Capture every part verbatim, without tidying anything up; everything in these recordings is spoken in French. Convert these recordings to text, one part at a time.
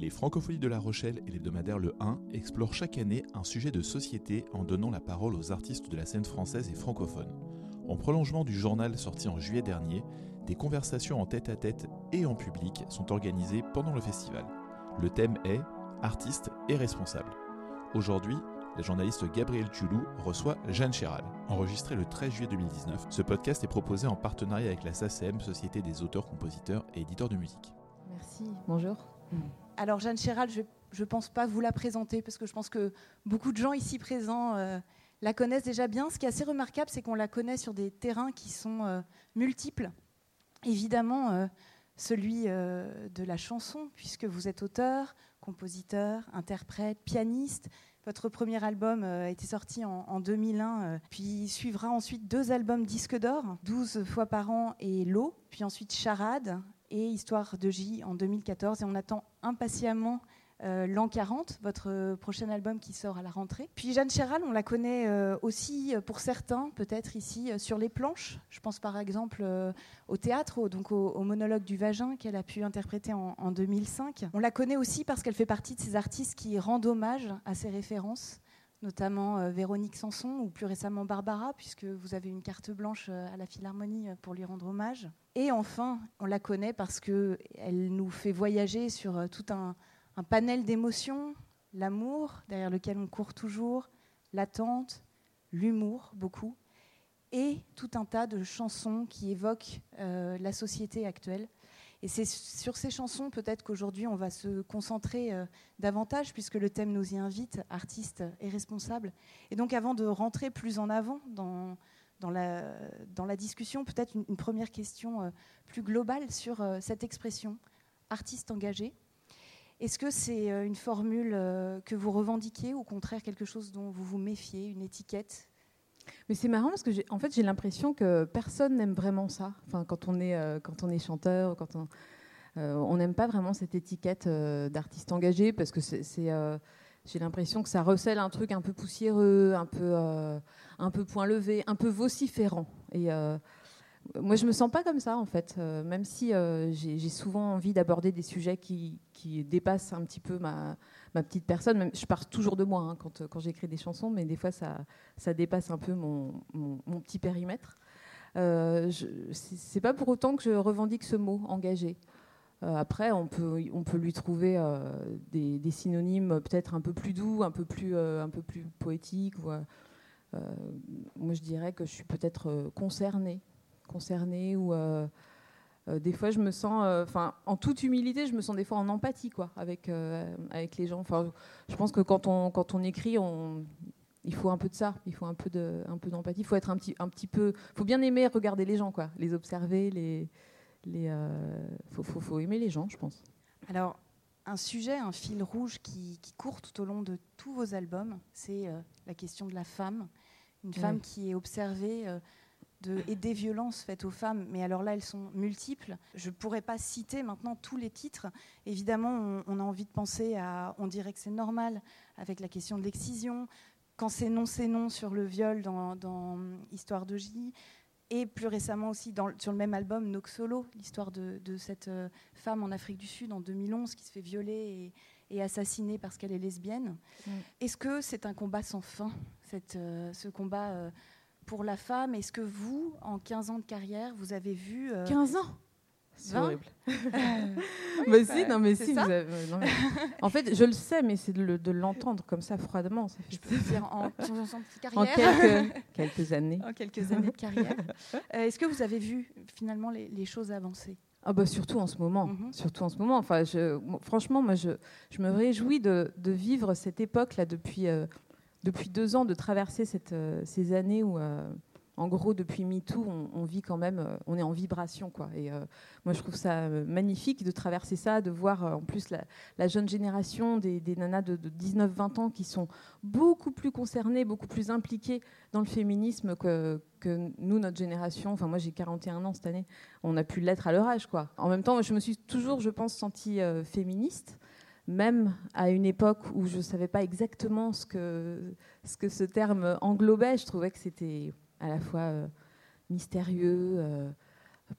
Les Francophonies de La Rochelle et l'hebdomadaire Le un explorent chaque année un sujet de société en donnant la parole aux artistes de la scène française et francophone. En prolongement du journal sorti en juillet dernier, des conversations en tête-à-tête et en public sont organisées pendant le festival. Le thème est « Artistes et responsables ». Aujourd'hui, la journaliste Gabrielle Tulou reçoit Jeanne Cherhal. Enregistré le treize juillet deux mille dix-neuf, ce podcast est proposé en partenariat avec la SACEM, Société des auteurs, compositeurs et éditeurs de musique. Merci, bonjour. Mmh. Alors Jeanne Cherhal, je ne pense pas vous la présenter parce que je pense que beaucoup de gens ici présents euh, la connaissent déjà bien. Ce qui est assez remarquable, c'est qu'on la connaît sur des terrains qui sont euh, multiples. Évidemment, euh, celui euh, de la chanson, puisque vous êtes auteur, compositeur, interprète, pianiste. Votre premier album a été sorti en deux mille un, puis suivra ensuite deux albums disques d'or, douze fois par an et L'eau, puis ensuite Charade et Histoire de J en deux mille quatorze. Et on attend impatiemment euh, l'an quarante, votre prochain album qui sort à la rentrée. Puis Jeanne Cherhal, on la connaît euh, aussi pour certains, peut-être ici, euh, sur les planches. Je pense par exemple euh, au théâtre, donc au, au monologue du Vagin qu'elle a pu interpréter en, en deux mille cinq. On la connaît aussi parce qu'elle fait partie de ces artistes qui rendent hommage à ses références, notamment euh, Véronique Sanson ou plus récemment Barbara, puisque vous avez une carte blanche euh, à la Philharmonie euh, pour lui rendre hommage. Et enfin, on la connaît parce qu'elle nous fait voyager sur euh, tout un... un panel d'émotions, l'amour, derrière lequel on court toujours, l'attente, l'humour, beaucoup, et tout un tas de chansons qui évoquent euh, la société actuelle. Et c'est sur ces chansons, peut-être qu'aujourd'hui, on va se concentrer euh, davantage, puisque le thème nous y invite, artistes et responsables. Et donc, avant de rentrer plus en avant dans, dans, la, dans la discussion, peut-être une, une première question euh, plus globale sur euh, cette expression, artiste engagé. Est-ce que c'est une formule que vous revendiquez ou au contraire quelque chose dont vous vous méfiez, une étiquette ? Mais c'est marrant parce que j'ai, en fait, j'ai l'impression que personne n'aime vraiment ça. Enfin, quand on est, euh, quand on est chanteur, quand on euh, on n'aime pas vraiment cette étiquette euh, d'artiste engagé parce que c'est, c'est euh, j'ai l'impression que ça recèle un truc un peu poussiéreux, un peu euh, un peu point levé, un peu vociférant. Et euh, moi, je me sens pas comme ça, en fait, euh, même si euh, j'ai, j'ai souvent envie d'aborder des sujets qui, qui dépassent un petit peu ma, ma petite personne. Même, je pars toujours de moi hein, quand, quand j'écris des chansons, mais des fois, ça, ça dépasse un peu mon, mon, mon petit périmètre. Euh, je, c'est, c'est pas pour autant que je revendique ce mot, engagé. Euh, après, on peut, on peut lui trouver euh, des, des synonymes peut-être un peu plus doux, un peu plus, euh, un peu plus poétiques. Ou, euh, euh, moi, je dirais que je suis peut-être concernée. concernée ou euh, euh, des fois je me sens enfin euh, en toute humilité je me sens des fois en empathie quoi avec euh, avec les gens. Enfin je pense que quand on quand on écrit on il faut un peu de ça, il faut un peu de un peu d'empathie, il faut être un petit un petit peu faut bien aimer regarder les gens quoi, les observer, les les euh, faut, faut faut aimer les gens, je pense. Alors un sujet, un fil rouge qui qui court tout au long de tous vos albums, c'est euh, la question de la femme, une femme ouais. qui est observée euh, De, et des violences faites aux femmes, mais alors là, elles sont multiples. Je ne pourrais pas citer maintenant tous les titres. Évidemment, on, on a envie de penser à « On dirait que c'est normal », avec la question de l'excision, « Quand c'est non, c'est non » sur le viol dans, dans « Histoire de J », et plus récemment aussi dans, sur le même album « Noxolo », l'histoire de, de cette femme en Afrique du Sud en deux mille onze qui se fait violer et, et assassinée parce qu'elle est lesbienne. Mmh. Est-ce que c'est un combat sans fin, cette, euh, ce combat euh, pour la femme, est-ce que vous, en quinze ans de carrière, vous avez vu... Euh, quinze ans ? C'est horrible. oui, bah ça, si, non mais si. Vous avez, non, mais... En fait, je le sais, mais c'est de, le, de l'entendre comme ça, froidement. Ça fait je peux dire en quinze ans de carrière. En quelques, quelques années. En quelques années de carrière. Euh, est-ce que vous avez vu, finalement, les, les choses avancer ? Ah bah surtout en ce moment. Mm-hmm. Surtout en ce moment. Enfin, je, franchement, moi, je, je me réjouis de, de vivre cette époque-là depuis... Euh, depuis deux ans, de traverser cette, euh, ces années où, euh, en gros, depuis MeToo, on, on vit quand même, euh, on est en vibration, quoi. Et euh, moi, je trouve ça magnifique de traverser ça, de voir euh, en plus la, la jeune génération des, des nanas de, de dix-neuf vingt ans qui sont beaucoup plus concernées, beaucoup plus impliquées dans le féminisme que, que nous, notre génération. Enfin, moi, j'ai quarante et un ans cette année. On a pu l'être à leur âge, quoi. En même temps, moi, je me suis toujours, je pense, sentie euh, féministe. Même à une époque où je ne savais pas exactement ce que, ce que ce terme englobait, je trouvais que c'était à la fois euh, mystérieux, euh,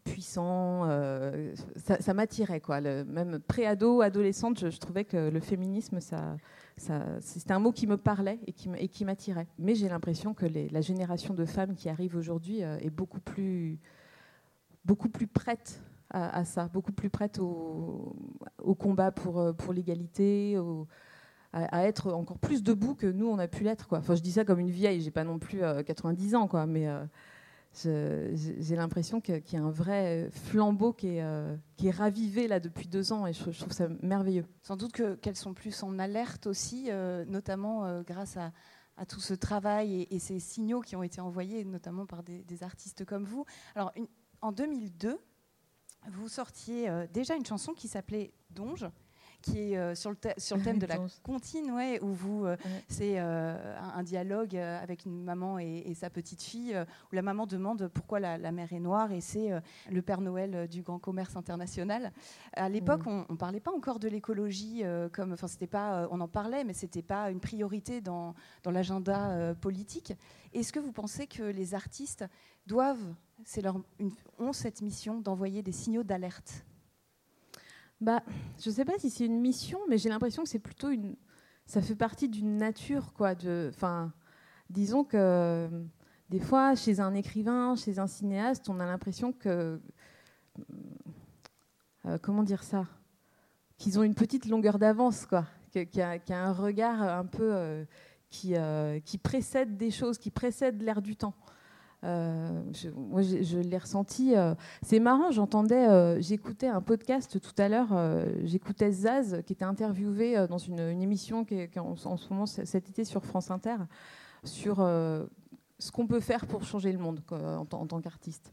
puissant. Euh, ça ça m'attirait, quoi. Le, même pré-ado, adolescente, je, je trouvais que le féminisme, ça, ça, c'était un mot qui me parlait et qui, et qui m'attirait. Mais j'ai l'impression que les, la génération de femmes qui arrive aujourd'hui euh, est beaucoup plus, beaucoup plus prête à, à ça, beaucoup plus prête au, au combat pour, pour l'égalité, au... à être encore plus debout que nous on a pu l'être, quoi. Enfin, je dis ça comme une vieille, j'ai pas non plus euh, quatre-vingt-dix ans, quoi, mais euh, je, j'ai l'impression que, qu'il y a un vrai flambeau qui est, euh, qui est ravivé là depuis deux ans, et je, je trouve ça merveilleux. Sans doute que, qu'elles sont plus en alerte aussi, euh, notamment euh, grâce à, à tout ce travail et, et ces signaux qui ont été envoyés, notamment par des, des artistes comme vous. Alors, une, en deux mille deux, vous sortiez euh, déjà une chanson qui s'appelait « Donge », qui est euh, sur, le th- sur le thème de la comptine, ouais, où vous, euh, ouais. c'est euh, un, un dialogue euh, avec une maman et, et sa petite fille, euh, où la maman demande pourquoi la, la mer est noire, et c'est euh, le Père Noël euh, du grand commerce international. À l'époque, mmh. on ne parlait pas encore de l'écologie, euh, comme, c'était pas, euh, on en parlait, mais ce n'était pas une priorité dans, dans l'agenda euh, politique. Est-ce que vous pensez que les artistes doivent, c'est leur, une, ont cette mission d'envoyer des signaux d'alerte ? Bah, je ne sais pas si c'est une mission, mais j'ai l'impression que c'est plutôt une. Ça fait partie d'une nature, quoi. De, enfin, disons que euh, des fois, chez un écrivain, chez un cinéaste, on a l'impression que, euh, comment dire ça, qu'ils ont une petite longueur d'avance, quoi. Qu'il y a, qu'il y a un regard un peu euh, qui, euh, qui précède des choses, qui précède l'ère du temps. Euh, je, moi, je, je l'ai ressenti. Euh, c'est marrant, j'entendais, euh, j'écoutais un podcast tout à l'heure. Euh, j'écoutais Zaz qui était interviewée euh, dans une, une émission qui est, qui est en, en ce moment cet été sur France Inter, sur euh, ce qu'on peut faire pour changer le monde quoi, en, t- en tant qu'artiste.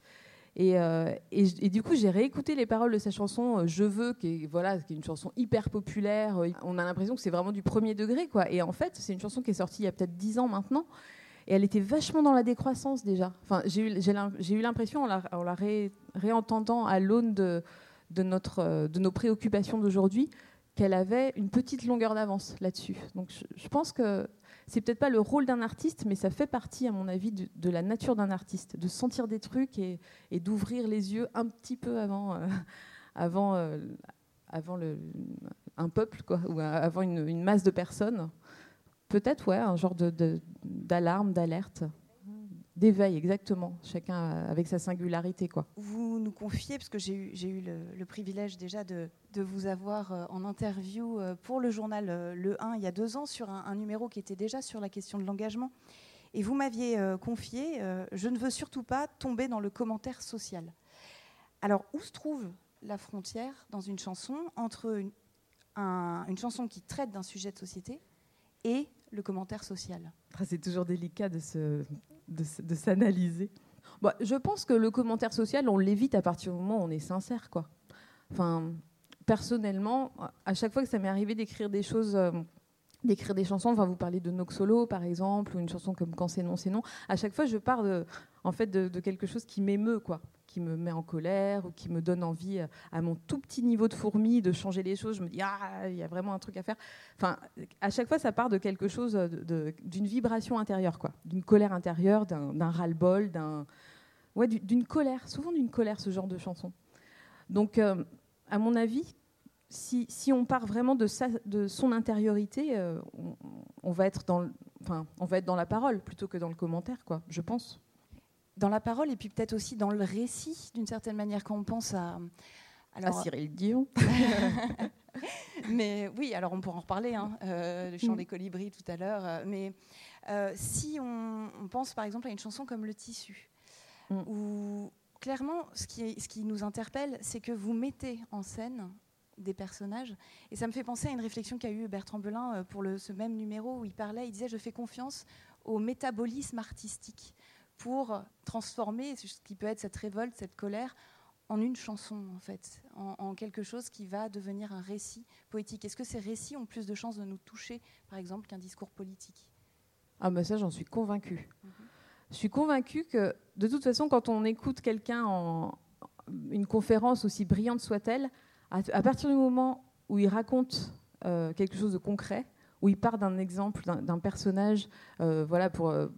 Et, euh, et, et du coup, j'ai réécouté les paroles de sa chanson euh, Je veux, qui est, voilà, qui est une chanson hyper populaire. Euh, on a l'impression que c'est vraiment du premier degré, quoi. Et en fait, c'est une chanson qui est sortie il y a peut-être dix ans maintenant. Et elle était vachement dans la décroissance déjà. Enfin, j'ai eu, j'ai, j'ai eu l'impression, en la, en la ré, réentendant à l'aune de, de, notre, de nos préoccupations d'aujourd'hui, qu'elle avait une petite longueur d'avance là-dessus. Donc je, je pense que c'est peut-être pas le rôle d'un artiste, mais ça fait partie, à mon avis, de, de la nature d'un artiste, de sentir des trucs et, et d'ouvrir les yeux un petit peu avant, euh, avant, euh, avant le, un peuple, quoi, ou avant une, une masse de personnes. Peut-être, ouais, un genre de, de, d'alarme, d'alerte, d'éveil, exactement. Chacun avec sa singularité, quoi. Vous nous confiez, parce que j'ai eu, j'ai eu le, le privilège déjà de, de vous avoir en interview pour le journal Le un, il y a deux ans, sur un, un numéro qui était déjà sur la question de l'engagement. Et vous m'aviez confié « Je ne veux surtout pas tomber dans le commentaire social ». Alors, où se trouve la frontière dans une chanson entre une, un, une chanson qui traite d'un sujet de société et le commentaire social? C'est toujours délicat de, se, de, de s'analyser. Bon, je pense que le commentaire social, on l'évite à partir du moment où on est sincère, quoi. Enfin, personnellement, à chaque fois que ça m'est arrivé d'écrire des choses, euh, d'écrire des chansons, enfin, vous parlez de Noxolo, par exemple, ou une chanson comme Quand c'est non, c'est non, à chaque fois, je pars de, en fait, de, de quelque chose qui m'émeut, quoi, qui me met en colère ou qui me donne envie, à mon tout petit niveau de fourmi, de changer les choses. Je me dis, ah, il y a vraiment un truc à faire. Enfin, à chaque fois, ça part de quelque chose, de, de, d'une vibration intérieure, quoi, d'une colère intérieure, d'un, d'un ras-le-bol, d'un, ouais, d'une colère, souvent d'une colère, ce genre de chanson. Donc, euh, à mon avis, si, si on part vraiment de, sa, de son intériorité, euh, on, on, va être dans le, enfin, on va être dans la parole plutôt que dans le commentaire, quoi, je pense. Dans la parole et puis peut-être aussi dans le récit, d'une certaine manière, quand on pense à... Alors, à Cyril Dion. Mais oui, alors on pourra en reparler, hein, euh, le chant des colibris tout à l'heure. Euh, mais euh, si on, on pense par exemple à une chanson comme Le Tissu, mm. où clairement, ce qui, est, ce qui nous interpelle, c'est que vous mettez en scène des personnages. Et ça me fait penser à une réflexion qu'a eue Bertrand Belin pour le, ce même numéro où il parlait, il disait « Je fais confiance au métabolisme artistique ». Pour transformer ce qui peut être cette révolte, cette colère, en une chanson, en fait, en, en quelque chose qui va devenir un récit poétique. Est-ce que ces récits ont plus de chances de nous toucher, par exemple, qu'un discours politique ? Ah ben ça, j'en suis convaincue. Mm-hmm. Je suis convaincue que, de toute façon, quand on écoute quelqu'un en une conférence aussi brillante soit-elle, à, à partir du moment où il raconte euh, quelque chose de concret, où il part d'un exemple, d'un, d'un personnage, euh, voilà, pour euh,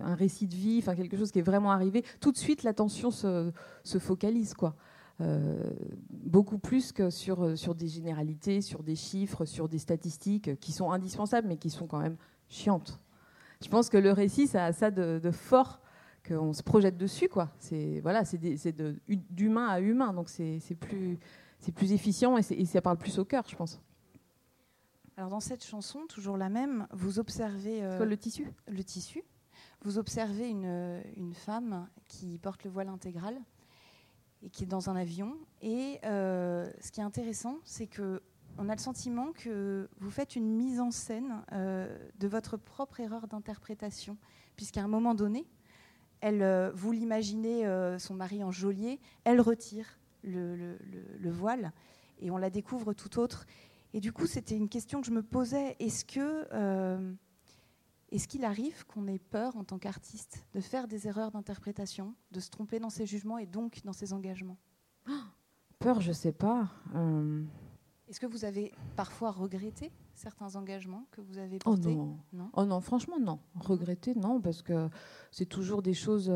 un récit de vie, enfin quelque chose qui est vraiment arrivé, tout de suite l'attention se, se focalise, quoi. Euh, beaucoup plus que sur, sur des généralités, sur des chiffres, sur des statistiques qui sont indispensables, mais qui sont quand même chiantes. Je pense que le récit, ça a ça de, de fort, qu'on se projette dessus, quoi. C'est, voilà, c'est, des, c'est de, d'humain à humain, donc c'est, c'est, plus, c'est plus efficient et, c'est, et ça parle plus au cœur, je pense. Alors dans cette chanson, toujours la même, vous observez... Euh, le tissu. Le tissu. Vous observez une, une femme qui porte le voile intégral et qui est dans un avion. Et euh, ce qui est intéressant, c'est qu'on a le sentiment que vous faites une mise en scène euh, de votre propre erreur d'interprétation, puisqu'à un moment donné, elle, euh, vous l'imaginez, euh, son mari en geôlier, elle retire le, le, le, le voile et on la découvre tout autre. Et du coup, c'était une question que je me posais. Est-ce que, euh, est-ce qu'il arrive qu'on ait peur en tant qu'artiste de faire des erreurs d'interprétation, de se tromper dans ses jugements et donc dans ses engagements ? Oh, peur, je ne sais pas. Euh... Est-ce que vous avez parfois regretté certains engagements que vous avez portés ? Oh non. Non, oh non, franchement, non. Regretter, non, parce que c'est toujours des choses...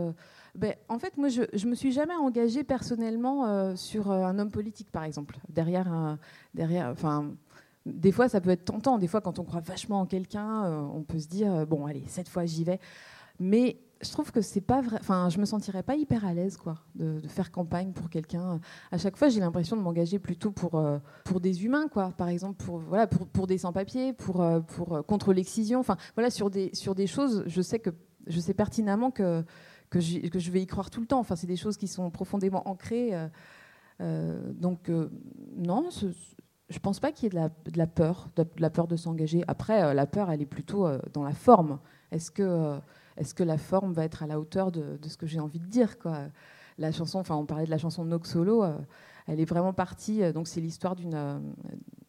Ben, en fait, moi, je ne me suis jamais engagée personnellement euh, sur un homme politique, par exemple. Derrière... Euh, derrière enfin, des fois, ça peut être tentant. Des fois, quand on croit vachement en quelqu'un, euh, on peut se dire, euh, bon, allez, cette fois, j'y vais. Mais... je trouve que c'est pas vrai. Enfin, je me sentirais pas hyper à l'aise, quoi, de, de faire campagne pour quelqu'un. À chaque fois, j'ai l'impression de m'engager plutôt pour euh, pour des humains, quoi. Par exemple, pour voilà, pour pour des sans-papiers, pour euh, pour euh, contre l'excision. Enfin, voilà, sur des sur des choses, je sais que je sais pertinemment que que je, que je vais y croire tout le temps. Enfin, c'est des choses qui sont profondément ancrées. Euh, euh, donc euh, non, ce, je pense pas qu'il y ait de la de la peur, de la peur de s'engager. Après, euh, la peur, elle est plutôt euh, dans la forme. Est-ce que euh, Est-ce que la forme va être à la hauteur de, de ce que j'ai envie de dire, quoi ? La chanson, enfin, on parlait de la chanson Noxolo, euh, elle est vraiment partie. Euh, donc, c'est l'histoire d'une, euh,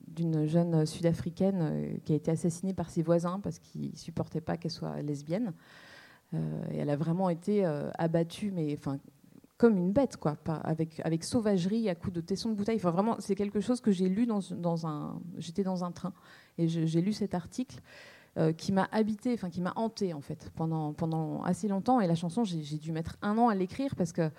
d'une jeune Sud-Africaine euh, qui a été assassinée par ses voisins parce qu'ils supportaient pas qu'elle soit lesbienne. Euh, et elle a vraiment été euh, abattue, mais enfin, comme une bête, quoi, par, avec avec sauvagerie, à coups de tessons de bouteille. Enfin, vraiment, c'est quelque chose que j'ai lu dans, dans un. J'étais dans un train et je, j'ai lu cet article. Euh, qui m'a habité, enfin qui m'a hantée en fait pendant pendant assez longtemps. Et la chanson, j'ai, j'ai dû mettre un an à l'écrire parce que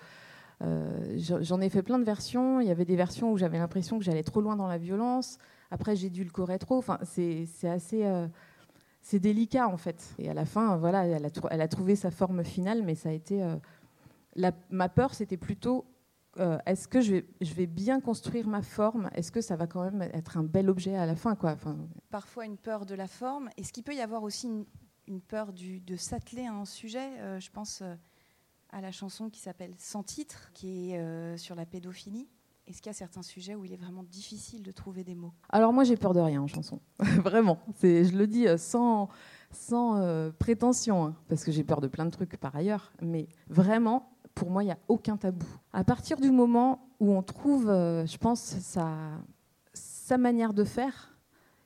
euh, j'en ai fait plein de versions. Il y avait des versions où j'avais l'impression que j'allais trop loin dans la violence. Après, j'ai dû le corriger trop. Enfin, c'est c'est assez euh, c'est délicat en fait. Et à la fin, voilà, elle a tr- elle a trouvé sa forme finale, mais ça a été euh, la, ma peur, c'était plutôt euh, est-ce que je vais je vais bien construire ma forme ? Est-ce que ça va quand même être un bel objet à la fin, quoi ? Enfin, parfois une peur de la forme. Est-ce qu'il peut y avoir aussi une, une peur du, de s'atteler à un sujet ? euh, Je pense euh, à la chanson qui s'appelle « Sans titre », qui est euh, sur la pédophilie. Est-ce qu'il y a certains sujets où il est vraiment difficile de trouver des mots ? Alors moi, j'ai peur de rien en chanson. Vraiment. C'est, je le dis sans, sans euh, prétention, hein, parce que j'ai peur de plein de trucs par ailleurs. Mais vraiment, pour moi, il n'y a aucun tabou. À partir du moment où on trouve, euh, je pense, sa, sa manière de faire...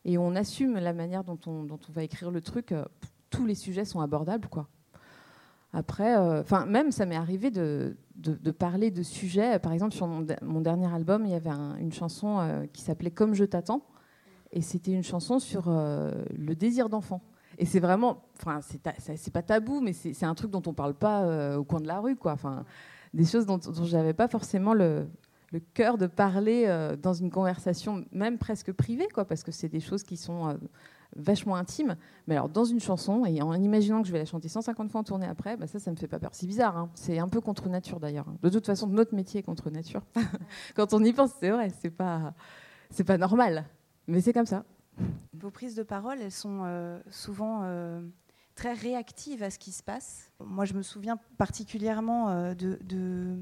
et on assume la manière dont on, dont on va écrire le truc, euh, tous les sujets sont abordables, quoi. Après, enfin euh, même ça m'est arrivé de, de, de parler de sujets. Par exemple, sur mon, de, mon dernier album, il y avait un, une chanson euh, qui s'appelait « Comme je t'attends ». Et c'était une chanson sur euh, le désir d'enfant. Et c'est vraiment, enfin c'est, ta, c'est pas tabou, mais c'est, c'est un truc dont on parle pas euh, au coin de la rue, quoi. Enfin, des choses dont, dont j'avais pas forcément le... le cœur de parler euh, dans une conversation même presque privée, quoi, parce que c'est des choses qui sont euh, vachement intimes. Mais alors, dans une chanson, et en imaginant que je vais la chanter cent cinquante fois en tournée après, bah ça, ça me fait pas peur. C'est bizarre, hein. C'est un peu contre nature, d'ailleurs. De toute façon, notre métier est contre nature. Quand on y pense, c'est vrai, c'est pas, c'est pas normal. Mais c'est comme ça. Vos prises de parole, elles sont euh, souvent... Euh très réactive à ce qui se passe. Moi, je me souviens particulièrement de, de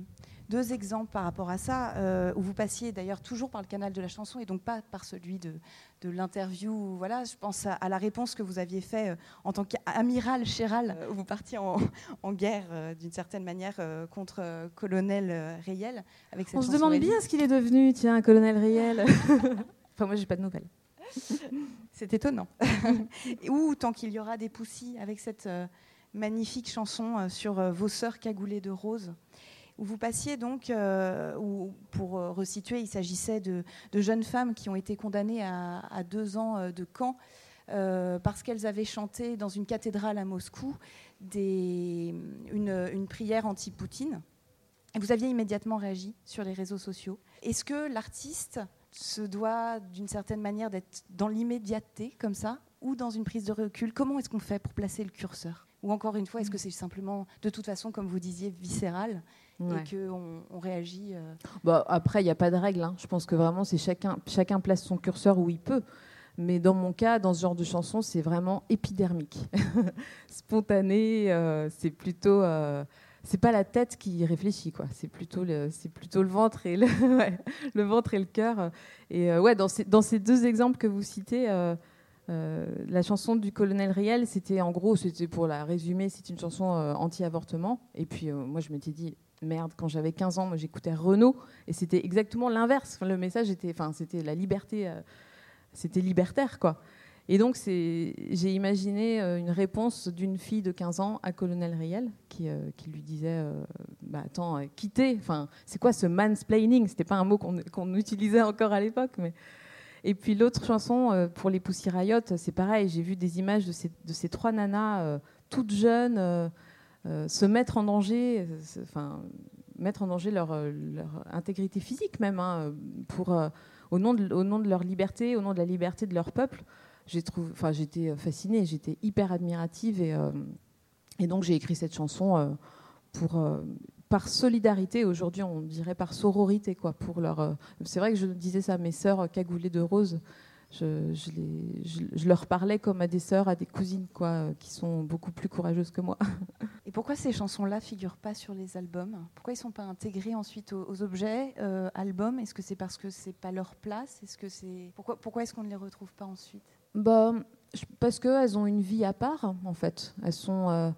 deux exemples par rapport à ça, euh, où vous passiez d'ailleurs toujours par le canal de la chanson et donc pas par celui de, de l'interview. Voilà, je pense à, à la réponse que vous aviez faite en tant qu'amiral Cherhal, où vous partiez en, en guerre, euh, d'une certaine manière, euh, contre euh, Colonel Reyel. Avec cette On se demande bien ce qu'il est devenu, tiens, Colonel Reyel. Enfin, moi, j'ai pas de nouvelles. C'est étonnant. Ou tant qu'il y aura des poussies, avec cette euh, magnifique chanson euh, sur euh, vos sœurs cagoulées de rose, où vous passiez donc, euh, où, pour euh, resituer, il s'agissait de, de jeunes femmes qui ont été condamnées à, à deux ans euh, de camp euh, parce qu'elles avaient chanté dans une cathédrale à Moscou des, une, une prière anti-Poutine. Et vous aviez immédiatement réagi sur les réseaux sociaux. Est-ce que l'artiste se doit d'une certaine manière d'être dans l'immédiateté comme ça, ou dans une prise de recul? Comment est-ce qu'on fait pour placer le curseur? Ou encore une fois, est-ce que c'est simplement, de toute façon, comme vous disiez, viscéral, ouais, et qu'on on réagit euh... bah, après, il n'y a pas de règle. Hein. Je pense que vraiment, c'est chacun, chacun place son curseur où il peut. Mais dans mon cas, dans ce genre de chanson, c'est vraiment épidermique. Spontané, euh, c'est plutôt... Euh, c'est pas la tête qui réfléchit, quoi. C'est plutôt le, c'est plutôt le ventre et le, ouais, le ventre et le cœur. Et euh, ouais, dans ces, dans ces deux exemples que vous citez... Euh, Euh, la chanson du Colonel Reyel, c'était en gros, c'était pour la résumer, c'est une chanson euh, anti-avortement. Et puis euh, moi, je m'étais dit merde, quand j'avais quinze ans, moi j'écoutais Renaud, et c'était exactement l'inverse. Enfin, le message était, enfin, c'était la liberté, euh, c'était libertaire, quoi. Et donc c'est, j'ai imaginé euh, une réponse d'une fille de quinze ans à Colonel Reyel, qui, euh, qui lui disait, euh, bah attends, euh, quitter. Enfin, c'est quoi ce mansplaining? C'était pas un mot qu'on, qu'on utilisait encore à l'époque, mais. Et puis l'autre chanson, euh, pour les Pussy Riot, c'est pareil. J'ai vu des images de ces, de ces trois nanas euh, toutes jeunes euh, euh, se mettre en danger, enfin euh, mettre en danger leur, leur intégrité physique même, hein, pour euh, au nom de, au nom de leur liberté, au nom de la liberté de leur peuple. J'ai trouvé, enfin j'étais fascinée, j'étais hyper admirative et euh, et donc j'ai écrit cette chanson euh, pour euh, par solidarité, aujourd'hui on dirait par sororité, quoi, pour leur euh, c'est vrai que je disais ça à mes sœurs cagoulées de rose, je, je, les, je, je leur parlais comme à des sœurs, à des cousines, quoi, qui sont beaucoup plus courageuses que moi. Et pourquoi ces chansons-là figurent pas sur les albums? Pourquoi ils sont pas intégrés ensuite aux, aux objets euh, albums? Est-ce que c'est parce que c'est pas leur place? Est-ce que c'est pourquoi pourquoi est-ce qu'on ne les retrouve pas ensuite? Bah parce que elles ont une vie à part, en fait. Elles sont euh,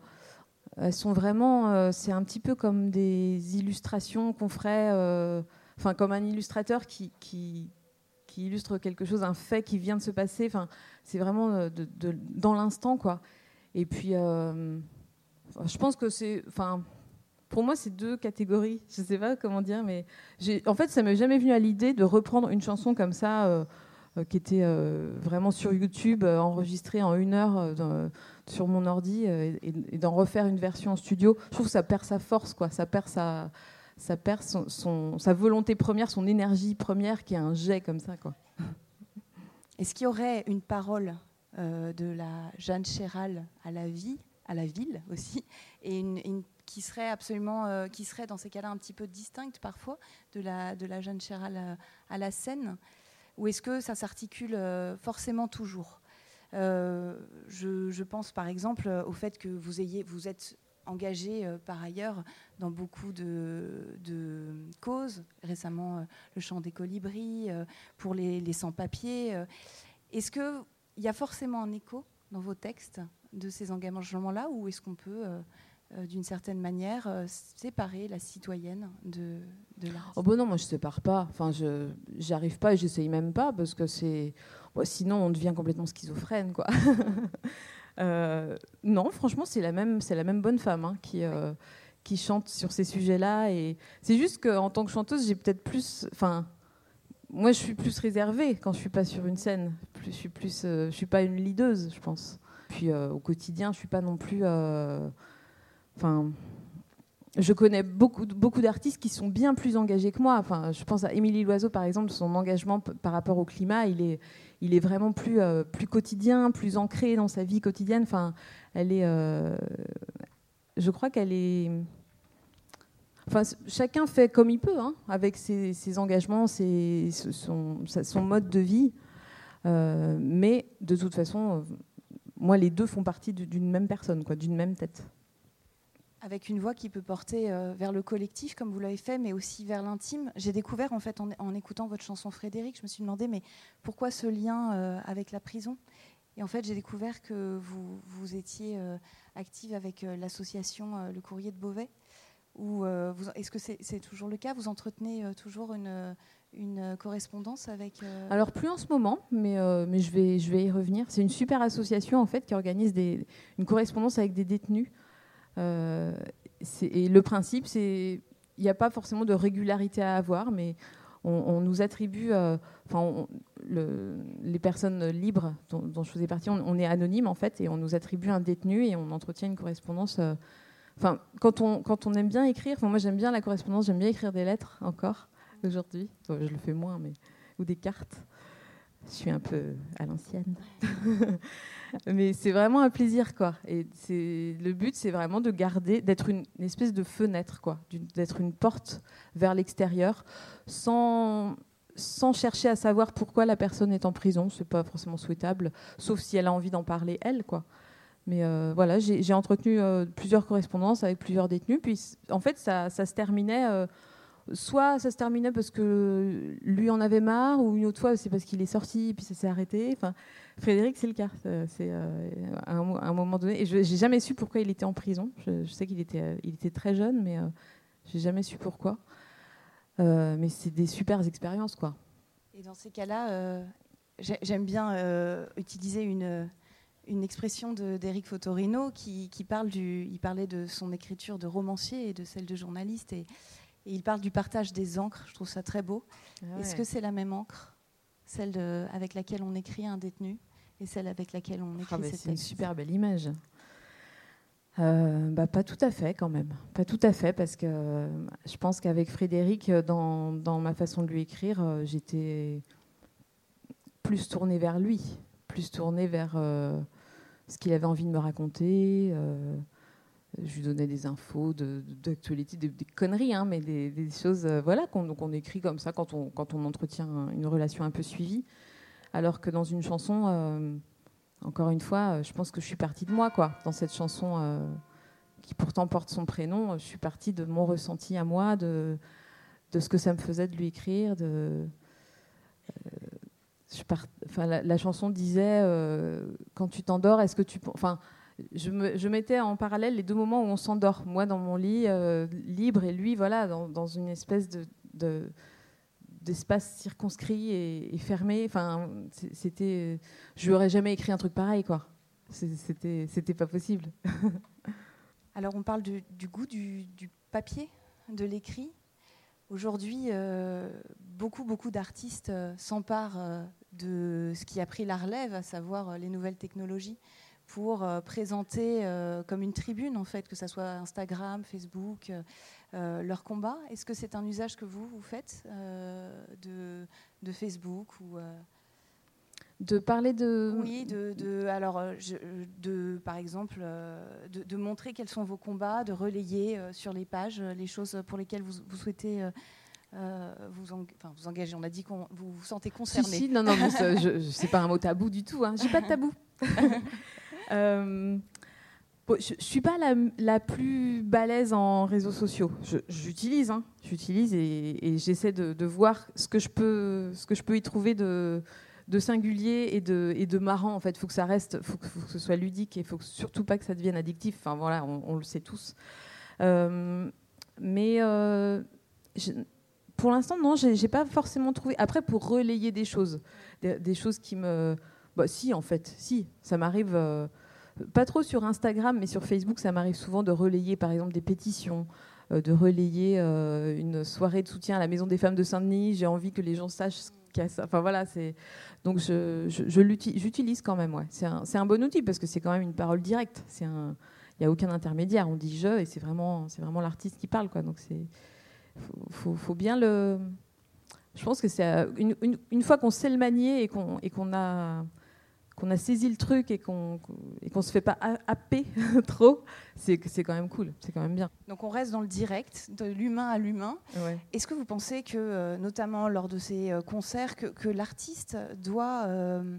Elles sont vraiment, euh, c'est un petit peu comme des illustrations qu'on ferait, euh, enfin comme un illustrateur qui, qui, qui illustre quelque chose, un fait qui vient de se passer. Enfin, c'est vraiment de, de, dans l'instant, quoi. Et puis, euh, je pense que c'est, enfin, pour moi, c'est deux catégories. Je sais pas comment dire, mais j'ai, en fait, ça m'est jamais venu à l'idée de reprendre une chanson comme ça. Euh, qui était euh, vraiment sur YouTube, euh, enregistrée en une heure euh, sur mon ordi, euh, et, et d'en refaire une version en studio. Je trouve que ça perd sa force, quoi. Ça perd, sa, ça perd son, son, sa volonté première, son énergie première, qui est un jet comme ça, quoi. Est-ce qu'il y aurait une parole euh, de la Jeanne Cherhal à la vie, à la ville aussi, et une, une qui serait absolument, euh, qui serait dans ces cas-là un petit peu distincte parfois de la, de la Jeanne Cherhal à, à la scène? Ou est-ce que ça s'articule forcément toujours? euh, je, je pense par exemple au fait que vous, ayez, vous êtes engagé euh, par ailleurs dans beaucoup de, de causes, récemment euh, le chant des colibris, euh, pour les, les sans-papiers. Euh. Est-ce qu'il y a forcément un écho dans vos textes de ces engagements-là, ou est-ce qu'on peut... Euh, Euh, d'une certaine manière, euh, séparer la citoyenne de, de l'artiste? Oh ben non, moi je ne sépare pas. Enfin, je j'arrive pas et j'essaye même pas, parce que c'est... Bon, sinon, on devient complètement schizophrène, quoi. euh, non, franchement, c'est la même, c'est la même bonne femme, hein, qui, euh, oui, qui chante sur ces sujets-là. Et c'est juste qu'en tant que chanteuse, j'ai peut-être plus... Enfin, moi, je suis plus réservée quand je ne suis pas sur une scène. Plus, je suis plus, euh, je suis pas une leaduse, je pense. Puis euh, au quotidien, je ne suis pas non plus... Euh, Enfin, je connais beaucoup, beaucoup d'artistes qui sont bien plus engagés que moi. Enfin, je pense à Émilie Loiseau, par exemple. Son engagement p- par rapport au climat, il est, il est vraiment plus, euh, plus quotidien, plus ancré dans sa vie quotidienne. Enfin, elle est, euh, je crois qu'elle est... Enfin, chacun fait comme il peut, hein, avec ses, ses engagements, ses, son, son mode de vie. Euh, mais de toute façon, moi, les deux font partie d'une même personne, quoi, d'une même tête. Avec une voix qui peut porter euh, vers le collectif, comme vous l'avez fait, mais aussi vers l'intime. J'ai découvert, en fait, en, en écoutant votre chanson Frédéric, je me suis demandé, mais pourquoi ce lien euh, avec la prison? Et en fait, j'ai découvert que vous, vous étiez euh, active avec euh, l'association euh, Le Courrier de Beauvais. Où, euh, vous, est-ce que c'est, c'est toujours le cas? Vous entretenez euh, toujours une, une correspondance avec... Euh... Alors, plus en ce moment, mais, euh, mais je vais, je vais y revenir. C'est une super association, en fait, qui organise des, une correspondance avec des détenus. Euh, c'est, et le principe, c'est il n'y a pas forcément de régularité à avoir, mais on, on nous attribue, euh, enfin, on, le, les personnes libres dont, dont je faisais partie, on, on est anonyme en fait, et on nous attribue un détenu et on entretient une correspondance. Euh, enfin, quand on quand on aime bien écrire, enfin, moi j'aime bien la correspondance, j'aime bien écrire des lettres encore aujourd'hui. Bon, je le fais moins, mais ou des cartes. Je suis un peu à l'ancienne, mais c'est vraiment un plaisir, quoi. Et c'est le but, c'est vraiment de garder, d'être une, une espèce de fenêtre, quoi, d'être une porte vers l'extérieur, sans sans chercher à savoir pourquoi la personne est en prison. C'est pas forcément souhaitable, sauf si elle a envie d'en parler elle, quoi. Mais euh, voilà, j'ai, j'ai entretenu euh, plusieurs correspondances avec plusieurs détenus. Puis en fait, ça, ça se terminait. Euh, Soit ça se terminait parce que lui en avait marre, ou une autre fois c'est parce qu'il est sorti et puis ça s'est arrêté. Enfin, Frédéric, c'est le cas. C'est euh, à, un, à un moment donné, et je j'ai jamais su pourquoi il était en prison. Je, je sais qu'il était, il était très jeune, mais euh, j'ai jamais su pourquoi. Euh, mais c'est des super expériences, quoi. Et dans ces cas-là, euh, j'aime bien euh, utiliser une. Une expression de, d'Éric Fotorino qui, qui parle du, il parlait de son écriture de romancier et de celle de journaliste, et, et il parle du partage des encres. Je trouve ça très beau. Ah ouais. Est-ce que c'est la même encre, celle de, avec laquelle on écrit un détenu et celle avec laquelle on écrit ah bah ses textes? C'est une super belle image. Euh, bah, pas tout à fait quand même. Pas tout à fait, parce que euh, je pense qu'avec Frédéric, dans, dans ma façon de lui écrire, euh, j'étais plus tournée vers lui, plus tournée vers... Euh, ce qu'il avait envie de me raconter. Euh, je lui donnais des infos de, de, d'actualité, des, des conneries, hein, mais des, des choses euh, voilà, qu'on, qu'on écrit comme ça quand on, quand on entretient une relation un peu suivie. Alors que dans une chanson, euh, encore une fois, je pense que je suis partie de moi, quoi. Dans cette chanson euh, qui pourtant porte son prénom, je suis partie de mon ressenti à moi, de, de ce que ça me faisait de lui écrire, de... Euh, Je part... enfin, la, la chanson disait euh, quand tu t'endors, est-ce que tu... Enfin, je, me, je mettais en parallèle les deux moments où on s'endort. Moi, dans mon lit, euh, libre, et lui, voilà, dans, dans une espèce de, de, d'espace circonscrit et, et fermé. Enfin, c'était... Je n'aurais jamais écrit un truc pareil, quoi. C'était, c'était pas possible. Alors, on parle du, du goût du, du papier, de l'écrit. Aujourd'hui, euh, beaucoup, beaucoup d'artistes euh, s'emparent euh, de ce qui a pris la relève, à savoir euh, les nouvelles technologies, pour euh, présenter euh, comme une tribune, en fait, que ce soit Instagram, Facebook, euh, leur combat. Est-ce que c'est un usage que vous, vous faites euh, de, de Facebook ou, euh de parler de... Oui, de, de, alors, je, de, par exemple, de, de montrer quels sont vos combats, de relayer sur les pages les choses pour lesquelles vous, vous souhaitez euh, vous, en, enfin, vous engager. On a dit que vous vous sentez concerné. Si, si, non, non, ça, je, je, c'est pas un mot tabou du tout. Hein. J'ai pas de tabou. euh, bon, je, je suis pas la, la plus balèze en réseaux sociaux. Je, j'utilise, hein, j'utilise et, et j'essaie de, de voir ce que je peux, ce que je peux y trouver de... de singulier et de, et de marrant, en fait. Il faut que ça reste, il faut, faut que ce soit ludique et il ne faut surtout pas que ça devienne addictif. Enfin, voilà, on, on le sait tous. Euh, mais euh, je, pour l'instant, non, je n'ai pas forcément trouvé... Après, pour relayer des choses, des, des choses qui me... Bah, si, en fait, si. Ça m'arrive... Euh, pas trop sur Instagram, mais sur Facebook, ça m'arrive souvent de relayer, par exemple, des pétitions... de relayer euh, une soirée de soutien à la Maison des Femmes de Saint-Denis. J'ai envie que les gens sachent ce qu'il y a. Enfin, voilà, c'est... Donc, je, je, je l'utilise, j'utilise quand même. Ouais. C'est, un, c'est un bon outil parce que c'est quand même une parole directe. Il n'y a aucun intermédiaire. On dit « je » et c'est vraiment, c'est vraiment l'artiste qui parle, quoi. Donc, il faut, faut, faut bien le... Je pense que c'est une, une, une fois qu'on sait le manier et qu'on, et qu'on, a, qu'on a saisi le truc et qu'on et qu'on se fait pas happer trop, c'est, c'est quand même cool, c'est quand même bien. Donc on reste dans le direct, de l'humain à l'humain. Ouais. Est-ce que vous pensez que, notamment lors de ces concerts, que, que l'artiste doit euh,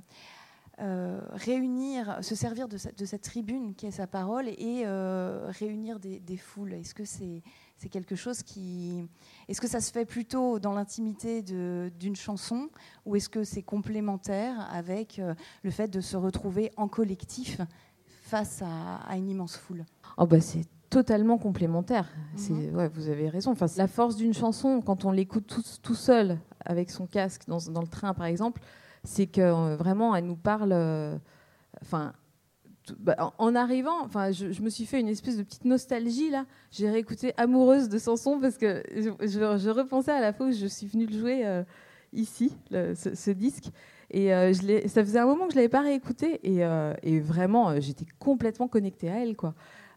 euh, réunir, se servir de, sa, de cette tribune qui est sa parole et euh, réunir des, des foules? Est-ce que c'est, c'est quelque chose qui... Est-ce que ça se fait plutôt dans l'intimité de, d'une chanson, ou est-ce que c'est complémentaire avec euh, le fait de se retrouver en collectif face à, à une immense foule? Oh bah c'est totalement complémentaire. Mm-hmm. C'est, ouais, vous avez raison. Enfin, la force d'une chanson, quand on l'écoute tout, tout seul avec son casque dans, dans le train, par exemple, c'est que euh, vraiment, elle nous parle. Euh, enfin, Bah, en arrivant, enfin, je, je me suis fait une espèce de petite nostalgie là. J'ai réécouté Amoureuse de Samson parce que je, je, je repensais à la fois où je suis venue le jouer euh, ici, le, ce, ce disque. Et euh, je l'ai, ça faisait un moment que je l'avais pas réécouté et, euh, et vraiment, euh, j'étais complètement connectée à elle, quoi.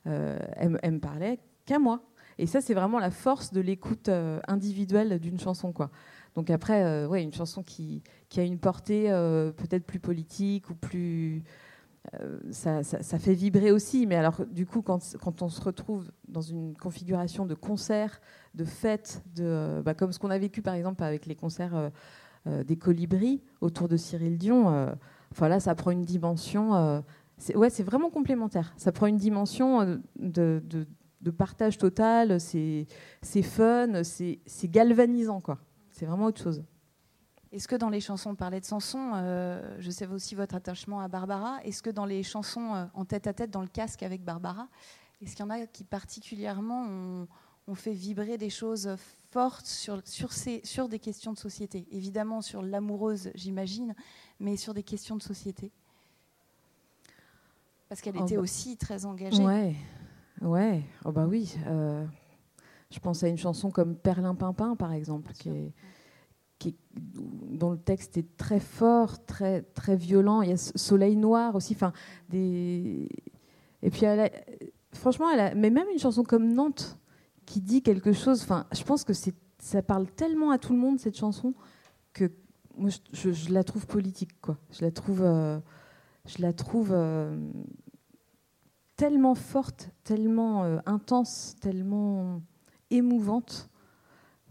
Euh, elle, elle me parlait qu'à moi. Et ça, c'est vraiment la force de l'écoute euh, individuelle d'une chanson, quoi. Donc après, euh, ouais, une chanson qui, qui a une portée euh, peut-être plus politique ou plus Euh, ça, ça, ça fait vibrer aussi, mais alors du coup quand, quand on se retrouve dans une configuration de concert, de fête, de, euh, bah, comme ce qu'on a vécu par exemple avec les concerts euh, euh, des Colibris autour de Cyril Dion, euh, enfin là ça prend une dimension, euh, c'est, ouais, c'est vraiment complémentaire, ça prend une dimension euh, de, de, de partage total, c'est, c'est fun, c'est, c'est galvanisant, quoi. C'est vraiment autre chose. Est-ce que dans les chansons, on parlait de Samson, euh, je sais aussi votre attachement à Barbara, est-ce que dans les chansons euh, en tête-à-tête, dans le casque avec Barbara, est-ce qu'il y en a qui particulièrement ont, ont fait vibrer des choses fortes sur, sur, ces, sur des questions de société ? Évidemment sur l'amoureuse, j'imagine, mais sur des questions de société ? Parce qu'elle oh était bah... aussi très engagée. Ouais, ouais. Oh bah oui. Euh, je pense à une chanson comme Perlimpinpin, par exemple, qui est... Qui est, dont le texte est très fort, très, très violent. Il y a Soleil Noir aussi. Enfin, des... Et puis, elle a, franchement, elle a, mais même une chanson comme Nantes qui dit quelque chose. Enfin, je pense que c'est, ça parle tellement à tout le monde, cette chanson, que moi, je, je, je la trouve politique, quoi. Je la trouve, euh, je la trouve euh, tellement forte, tellement euh, intense, tellement émouvante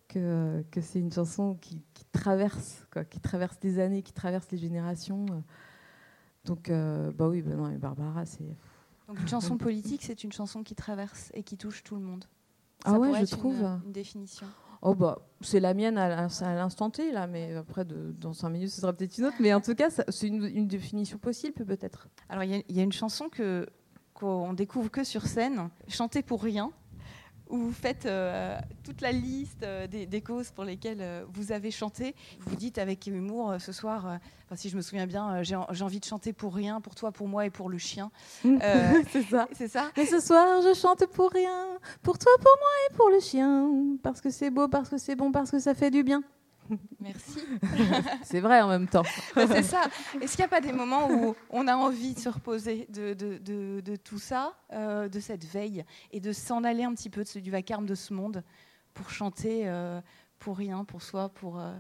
que, que c'est une chanson qui traverse, quoi, qui traverse des années, qui traverse les générations. Donc, euh, bah oui, bah non, mais Barbara, c'est... Donc une chanson politique, c'est une chanson qui traverse et qui touche tout le monde. Ça ah ouais, je trouve. Une, une définition. Oh bah, c'est la mienne à, à, à l'instant T, là, mais après, de, dans cinq minutes, ce sera peut-être une autre. Mais en tout cas, ça, c'est une, une définition possible, peut-être. Alors, il y, y a une chanson que, qu'on découvre que sur scène, « Chanter pour rien ». Où vous faites euh, toute la liste euh, des, des causes pour lesquelles euh, vous avez chanté. Vous dites avec humour euh, ce soir, euh, enfin, si je me souviens bien, euh, j'ai, en, j'ai envie de chanter pour rien, pour toi, pour moi et pour le chien. Euh, c'est ça. C'est ça. Et ce soir, je chante pour rien, pour toi, pour moi et pour le chien. Parce que c'est beau, parce que c'est bon, parce que ça fait du bien. Merci. C'est vrai en même temps. C'est ça. Est-ce qu'il n'y a pas des moments où on a envie de se reposer de, de, de, de tout ça, euh, de cette veille, et de s'en aller un petit peu de ce, du vacarme de ce monde pour chanter euh, pour rien, pour soi, pour, euh,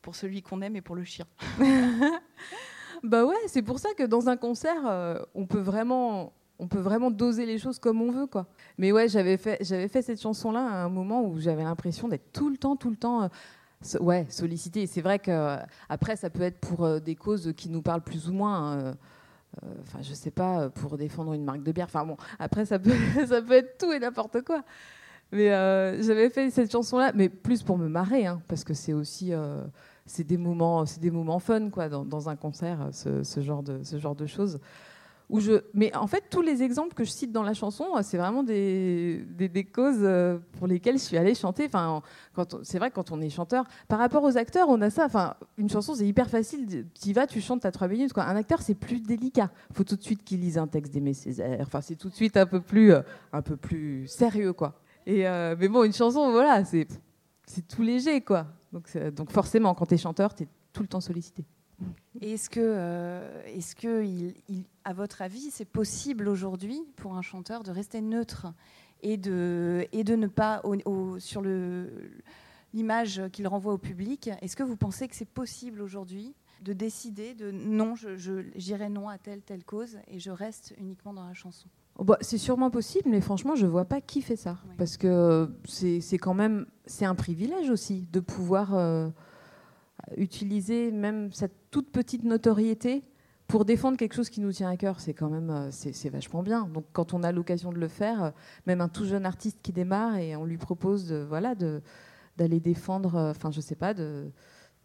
pour celui qu'on aime et pour le chien? Bah ouais, c'est pour ça que dans un concert, euh, on peut vraiment... On peut vraiment doser les choses comme on veut, quoi. Mais ouais, j'avais fait, j'avais fait cette chanson-là à un moment où j'avais l'impression d'être tout le temps, tout le temps... Euh, Ouais, sollicité. Et c'est vrai qu'après, ça peut être pour des causes qui nous parlent plus ou moins. Enfin, je sais pas, pour défendre une marque de bière. Enfin bon, après, ça peut, ça peut être tout et n'importe quoi. Mais euh, j'avais fait cette chanson-là, mais plus pour me marrer, hein, parce que c'est aussi euh, c'est des moments, c'est des moments fun, quoi, dans, dans un concert, ce, ce genre de, ce genre de choses. Où je... Mais en fait, tous les exemples que je cite dans la chanson, c'est vraiment des, des, des causes pour lesquelles je suis allée chanter. Enfin, quand on... C'est vrai que quand on est chanteur, par rapport aux acteurs, on a ça. Enfin, une chanson, c'est hyper facile. Tu y vas, tu chantes, t'as trois minutes, quoi. Un acteur, c'est plus délicat. Il faut tout de suite qu'il lise un texte d'Aimé Césaire. Enfin, c'est tout de suite un peu plus, un peu plus sérieux, quoi. Et euh... Mais bon, une chanson, voilà, c'est, c'est tout léger, quoi. Donc, c'est... Donc forcément, quand t'es chanteur, t'es tout le temps sollicité. Et est-ce que, euh, est-ce que il, il, à votre avis, c'est possible aujourd'hui pour un chanteur de rester neutre et de, et de ne pas, au, au, sur le, l'image qu'il renvoie au public, est-ce que vous pensez que c'est possible aujourd'hui de décider de non, je, je, j'irai non à telle, telle cause et je reste uniquement dans la chanson? Bah, c'est sûrement possible, mais franchement, je ne vois pas qui fait ça. Oui. Parce que c'est, c'est quand même c'est un privilège aussi de pouvoir... Euh, utiliser même cette toute petite notoriété pour défendre quelque chose qui nous tient à cœur, c'est quand même c'est, c'est vachement bien. Donc quand on a l'occasion de le faire, même un tout jeune artiste qui démarre et on lui propose de, voilà de d'aller défendre, enfin je sais pas de,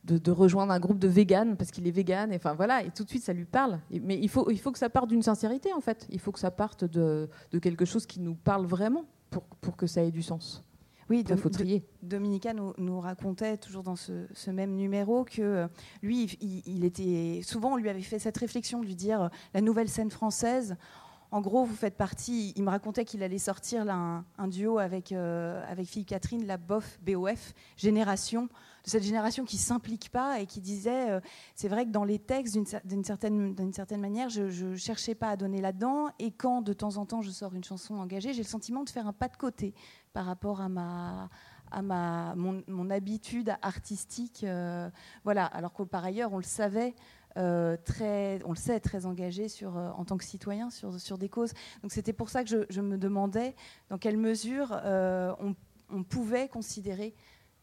de de rejoindre un groupe de véganes parce qu'il est végane, enfin voilà et tout de suite ça lui parle. Mais il faut il faut que ça parte d'une sincérité en fait, il faut que ça parte de de quelque chose qui nous parle vraiment pour pour que ça ait du sens. Oui, Dom- de, Dominica nous, nous racontait toujours dans ce, ce même numéro que euh, lui, il, il était souvent on lui avait fait cette réflexion de lui dire euh, la nouvelle scène française, en gros, vous faites partie... Il me racontait qu'il allait sortir là, un, un duo avec, euh, avec Philippe Catherine, la B O F, B O F, Génération, de cette génération qui ne s'implique pas et qui disait... Euh, c'est vrai que dans les textes, d'une, d'une, certaine, d'une certaine manière, je ne cherchais pas à donner là-dedans. Et quand, de temps en temps, je sors une chanson engagée, j'ai le sentiment de faire un pas de côté par rapport à ma... à ma, mon, mon habitude artistique. Euh, voilà. Alors que par ailleurs, on le savait, euh, très, on le sait, très engagé sur, euh, en tant que citoyen sur, sur des causes. Donc c'était pour ça que je, je me demandais dans quelle mesure euh, on, on pouvait considérer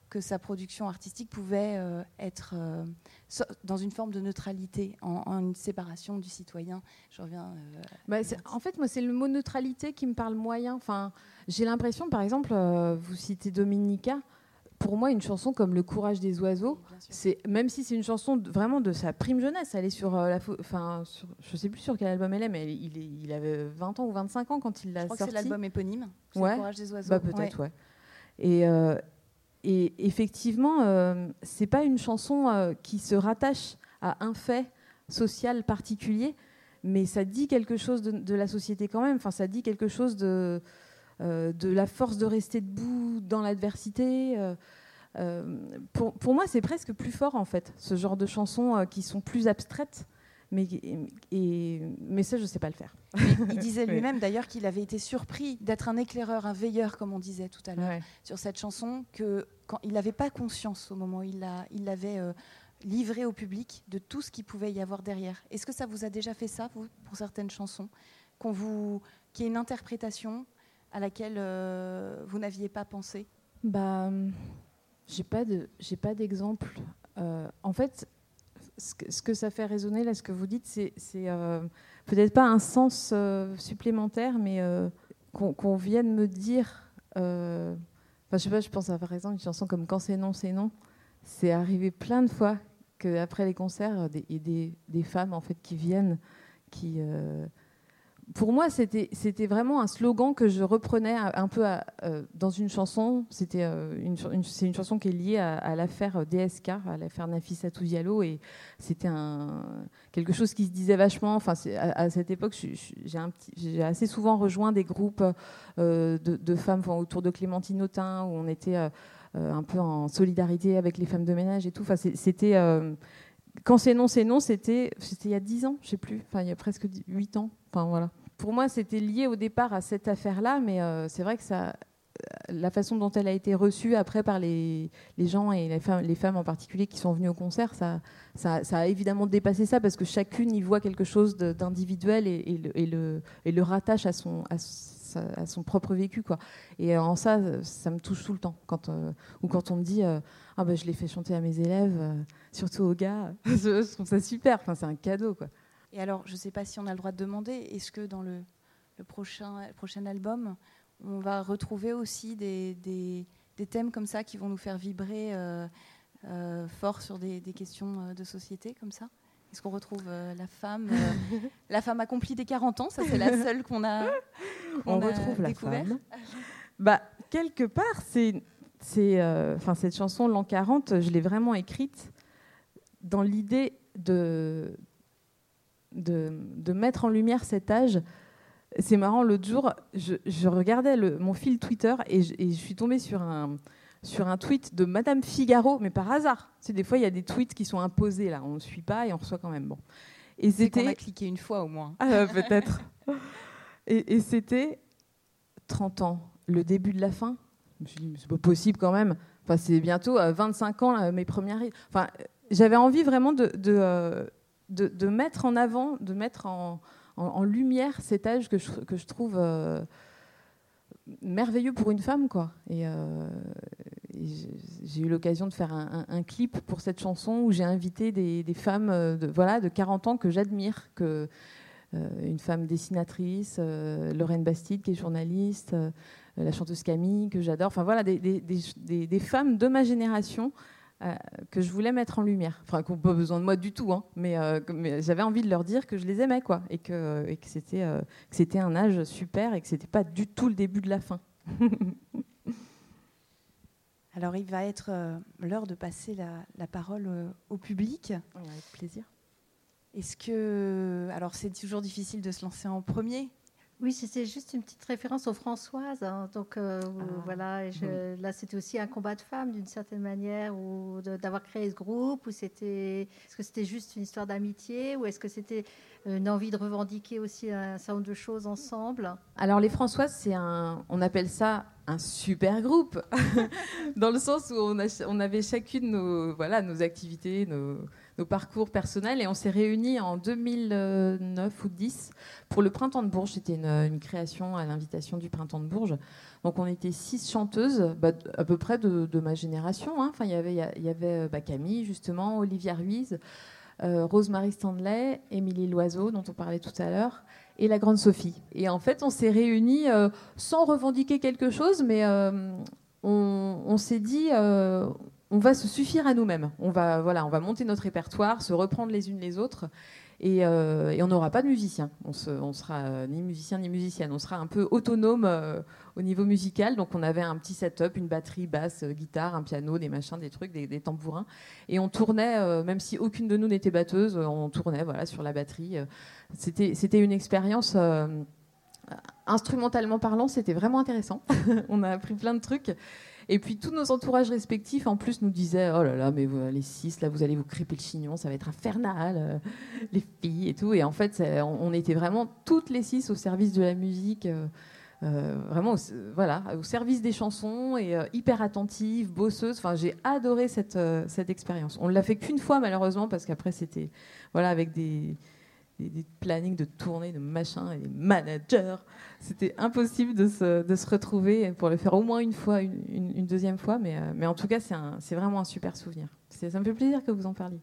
que sa production artistique pouvait euh, être euh, so- dans une forme de neutralité, en, en une séparation du citoyen. Je reviens. Euh, bah, c'est, en fait, moi, c'est le mot neutralité qui me parle moyen. Enfin, j'ai l'impression, par exemple, euh, vous citez Dominica. Pour moi, une chanson comme Le Courage des oiseaux, c'est, même si c'est une chanson de, vraiment de sa prime jeunesse, elle est sur euh, la, enfin, sur, je sais plus sur quel album elle est, mais il, il, il avait vingt ans ou vingt-cinq ans quand il l'a sorti. Je crois sorti. Que c'est l'album éponyme. C'est ouais. Le Courage des oiseaux. Bah peut-être, ouais. ouais. Et euh, Et effectivement, euh, c'est pas une chanson euh, qui se rattache à un fait social particulier, mais ça dit quelque chose de, de la société quand même. Enfin, ça dit quelque chose de, euh, de la force de rester debout dans l'adversité. Euh, euh, pour, pour moi, c'est presque plus fort, en fait, ce genre de chansons euh, qui sont plus abstraites. Mais, et, mais ça, je ne sais pas le faire. Il disait lui-même d'ailleurs qu'il avait été surpris d'être un éclaireur, un veilleur, comme on disait tout à l'heure, ouais. sur cette chanson, que, quand il n'avait pas conscience au moment où il, l'a, il l'avait euh, livré au public de tout ce qu'il pouvait y avoir derrière. Est-ce que ça vous a déjà fait ça, vous, pour certaines chansons, qu'on vous, qu'il y ait une interprétation à laquelle euh, vous n'aviez pas pensé ? Bah, j'ai pas de, j'ai pas d'exemple. Euh, en fait... Ce que, ce que ça fait résonner, là, ce que vous dites, c'est, c'est euh, peut-être pas un sens euh, supplémentaire, mais euh, qu'on, qu'on vienne me dire... Euh, je sais pas, je pense à, par exemple, une chanson comme « Quand c'est non, c'est non ». C'est arrivé plein de fois qu'après les concerts, il y a des, des femmes, en fait, qui viennent, qui... Euh, pour moi, c'était, c'était vraiment un slogan que je reprenais un peu à, euh, dans une chanson. C'était euh, une, une, c'est une chanson qui est liée à, à l'affaire D S K, à l'affaire Nafissatou Diallo, et c'était un, quelque chose qui se disait vachement. Enfin, c'est, à, à cette époque, je, je, j'ai, un petit, j'ai assez souvent rejoint des groupes euh, de, de femmes enfin, autour de Clémentine Autain, où on était euh, un peu en solidarité avec les femmes de ménage et tout. Enfin, c'était euh, quand c'est non, c'est non. C'était, c'était il y a dix ans, je sais plus. Enfin, il y a presque huit ans. Enfin, voilà. Pour moi, c'était lié au départ à cette affaire-là, mais euh, c'est vrai que ça, la façon dont elle a été reçue après par les, les gens et les femmes, les femmes en particulier qui sont venues au concert, ça, ça, ça a évidemment dépassé ça parce que chacune y voit quelque chose de, d'individuel et, et, le, et, le, et le rattache à son, à, sa, à son propre vécu, quoi. Et en ça, ça me touche tout le temps. Quand, euh, ou quand on me dit euh, ah ben, je l'ai fait chanter à mes élèves, euh, surtout aux gars, je trouve ça super. Enfin, c'est un cadeau, quoi. Et alors, je ne sais pas si on a le droit de demander, est-ce que dans le, le, prochain, le prochain album, on va retrouver aussi des, des, des thèmes comme ça qui vont nous faire vibrer euh, euh, fort sur des, des questions de société comme ça ? Est-ce qu'on retrouve euh, la femme euh, la femme accomplie des quarante ans ? Ça, c'est la seule qu'on a découverte. On retrouve la femme. Bah, quelque part, c'est, c'est, euh, 'fin, cette chanson, l'an quarante, je l'ai vraiment écrite dans l'idée de... De, de mettre en lumière cet âge. C'est marrant, l'autre jour, je, je regardais le, mon fil Twitter et je, et je suis tombée sur un, sur un tweet de Madame Figaro, mais par hasard. C'est, des fois, il y a des tweets qui sont imposés, là. On ne suit pas et on reçoit quand même. Bon. Et c'était... qu'on a cliqué une fois au moins. Ah, peut-être. et, et c'était trente ans, le début de la fin. Je me suis dit, mais c'est pas possible quand même. Enfin, c'est bientôt euh, vingt-cinq ans, là, mes premières... Enfin, j'avais envie vraiment de... de euh, De, de mettre en avant, de mettre en, en, en lumière cet âge que je, que je trouve euh, merveilleux pour une femme, quoi. Et, euh, et j'ai eu l'occasion de faire un, un, un clip pour cette chanson où j'ai invité des, des femmes de, voilà, de quarante ans que j'admire, que, euh, une femme dessinatrice, euh, Lorraine Bastide qui est journaliste, euh, la chanteuse Camille que j'adore, enfin voilà, des, des, des, des, des femmes de ma génération Euh, que je voulais mettre en lumière, enfin qu'on n'a pas besoin de moi du tout, hein, mais, euh, mais j'avais envie de leur dire que je les aimais, quoi, et que, et que, c'était, euh, que c'était un âge super et que c'était pas du tout le début de la fin. Alors il va être euh, l'heure de passer la, la parole euh, au public. Ouais, avec plaisir. Est-ce que, alors c'est toujours difficile de se lancer en premier, Oui, c'était juste une petite référence aux Françoises. Hein. Donc euh, ah, voilà, je, oui. Là c'était aussi un combat de femmes d'une certaine manière, ou de, d'avoir créé ce groupe, ou c'était, est-ce que c'était juste une histoire d'amitié, ou est-ce que c'était une envie de revendiquer aussi un certain nombre de choses ensemble. Alors les Françoises, c'est un, on appelle ça un super groupe, dans le sens où on, a, on avait chacune nos, voilà, nos activités, nos nos parcours personnels, et on s'est réunis en deux mille neuf ou dix pour le Printemps de Bourges. C'était une, une création à l'invitation du Printemps de Bourges. Donc on était six chanteuses, bah, à peu près de, de ma génération. Hein. Enfin, il y avait, il y avait bah, Camille, justement, Olivia Ruiz, euh, Rosemary Stanley, Émilie Loiseau, dont on parlait tout à l'heure, et la grande Sophie. Et en fait, on s'est réunis euh, sans revendiquer quelque chose, mais euh, on, on s'est dit... Euh, on va se suffire à nous-mêmes. On va, voilà, on va monter notre répertoire, se reprendre les unes les autres, et, euh, et on n'aura pas de musicien. On se, on sera euh, ni musicien ni musicienne. On sera un peu autonome euh, au niveau musical. Donc on avait un petit setup, une batterie, basse, euh, guitare, un piano, des machins, des trucs, des, des tambourins. Et on tournait, euh, même si aucune de nous n'était batteuse, on tournait, voilà, sur la batterie. C'était, c'était une expérience. Euh, instrumentalement parlant, c'était vraiment intéressant. On a appris plein de trucs. Et puis tous nos entourages respectifs, en plus, nous disaient « Oh là là, mais vous, les six, là, vous allez vous crêper le chignon, ça va être infernal, euh, les filles et tout. » Et en fait, on, on était vraiment toutes les six au service de la musique, euh, euh, vraiment au, voilà, au service des chansons, et euh, hyper attentives, bosseuses. Enfin, j'ai adoré cette, euh, cette expérience. On ne l'a fait qu'une fois, malheureusement, parce qu'après, c'était voilà, avec des... Des, des plannings de tournée, de machin, et des managers. C'était impossible de se, de se retrouver pour le faire au moins une fois, une, une, une deuxième fois. Mais, euh, mais en tout cas, c'est, un, c'est vraiment un super souvenir. C'est, ça me fait plaisir que vous en parliez.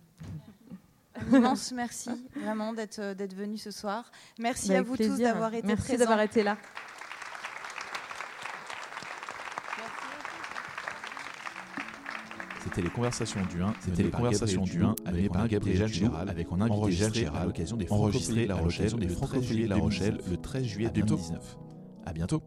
Un immense merci vraiment d'être, d'être venus ce soir. Merci bah, à vous plaisir, tous d'avoir été merci présents. Merci d'avoir été là. C'était les conversations du un, c'était les conversations du un avec par Gabrielle Tulou, avec en invité Jeanne Cherhal à l'occasion des Francophonies de La Rochelle, des Francophonies de La Rochelle le treize juillet deux mille dix-neuf. À bientôt.